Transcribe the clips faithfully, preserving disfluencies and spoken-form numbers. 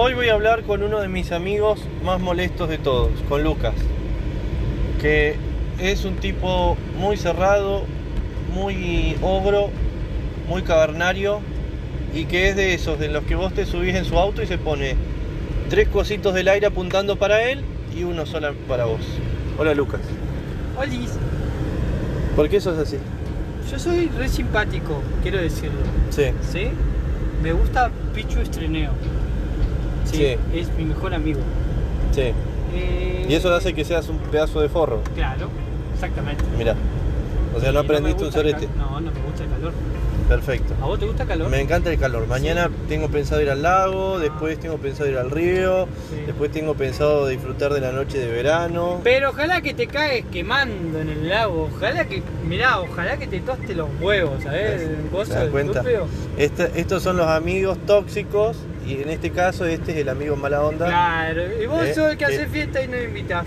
Hoy voy a hablar con uno de mis amigos más molestos de todos, con Lucas, que es un tipo muy cerrado, muy ogro, muy cavernario, y que es de esos de los que vos te subís en su auto y se pone tres cositos del aire apuntando para él y uno solo para vos. Hola, Lucas. Hola. ¿Por qué sos así? Yo soy re simpático, quiero decirlo. Sí. ¿Sí? Me gusta Pichu Estreneo. Sí, sí. Es mi mejor amigo. Sí. Eh... Y eso hace que seas un pedazo de forro. Claro, exactamente. Mirá. O sea, sí, no aprendiste no un sorete. No, no me gusta el calor. Perfecto. ¿A vos te gusta el calor? Me encanta el calor. Mañana sí. Tengo pensado ir al lago, después tengo pensado ir al río, sí. Después tengo pensado disfrutar de la noche de verano. Pero ojalá que te cagues quemando en el lago, ojalá que, mirá, ojalá que te toste los huevos, ¿sabes? ¿Te das cuenta? Este, estos son los amigos tóxicos y en este caso este es el amigo mala onda. Claro, y vos eh, sos el que eh, hace fiesta y no invitás.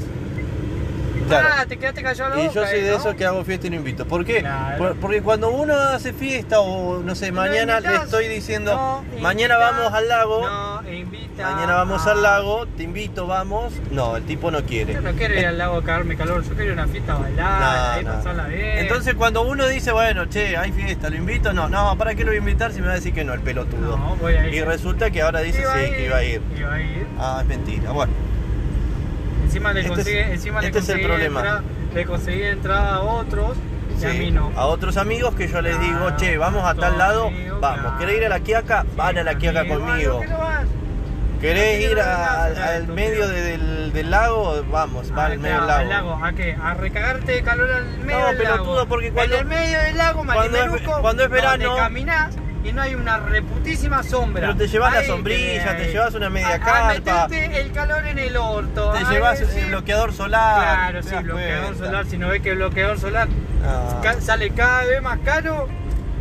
Claro. Ah, te quedaste callado. Y boca, yo soy ¿eh, de no? esos que hago fiesta y no invito. ¿Por qué? Claro. Por, porque cuando uno hace fiesta o no sé, mañana no le estoy diciendo, no, mañana invita, vamos al lago. No, invita. Mañana vamos al lago, te invito, vamos. No, el tipo no quiere. Yo no quiero ir al lago a cagarme calor, yo quiero ir a una fiesta a bailar, ahí no, no. pasarla bien. Entonces cuando uno dice, bueno, che, hay fiesta, lo invito, no, no, ¿para qué lo voy a invitar si me va a decir que no, el pelotudo? No, voy a ir. Y resulta que ahora dice iba sí, ir, que iba a ir. Iba a ir. Ah, es mentira, bueno. Encima le consigue, encima le conseguí entrada, le conseguí entrada a otros y a mí no. A otros amigos que yo les digo, che, vamos a tal lado, vamos. ¿Querés ir a la Quiaca? Van a la Quiaca conmigo. ¿Querés ir al medio del lago? Vamos, va al medio del lago. ¿A qué? ¿A recagarte de calor al medio del lago? No, pelotudo, porque cuando... En el medio del lago, Malimeruco, cuando es verano... Y no hay una reputísima sombra. Pero te llevas la sombrilla, te llevas una media carpa. Meterte el calor en el orto. Te llevas el bloqueador solar. Claro, sí, bloqueador solar. Si no ves que el bloqueador solar sale cada vez más caro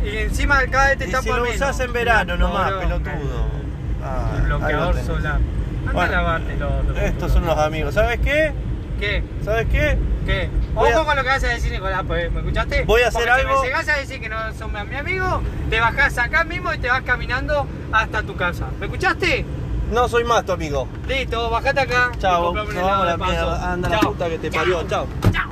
y encima cada vez te tapa menos. Si lo usás en verano nomás, pelotudo. El bloqueador solar. Anda a lavarte el orto. Estos son los amigos. ¿Sabes qué? ¿Qué? ¿Sabes qué? ¿Qué? Ojo con lo que vas a decir, Nicolás, ¿me escuchaste? Voy a hacer Porque algo. Si me llegás a decir que no son mi amigo, te bajás acá mismo y te vas caminando hasta tu casa. ¿Me escuchaste? No soy más tu amigo. Listo, bajate acá. Chao. Nos vamos a la mierda. Anda la puta que te parió. Chao. Chao.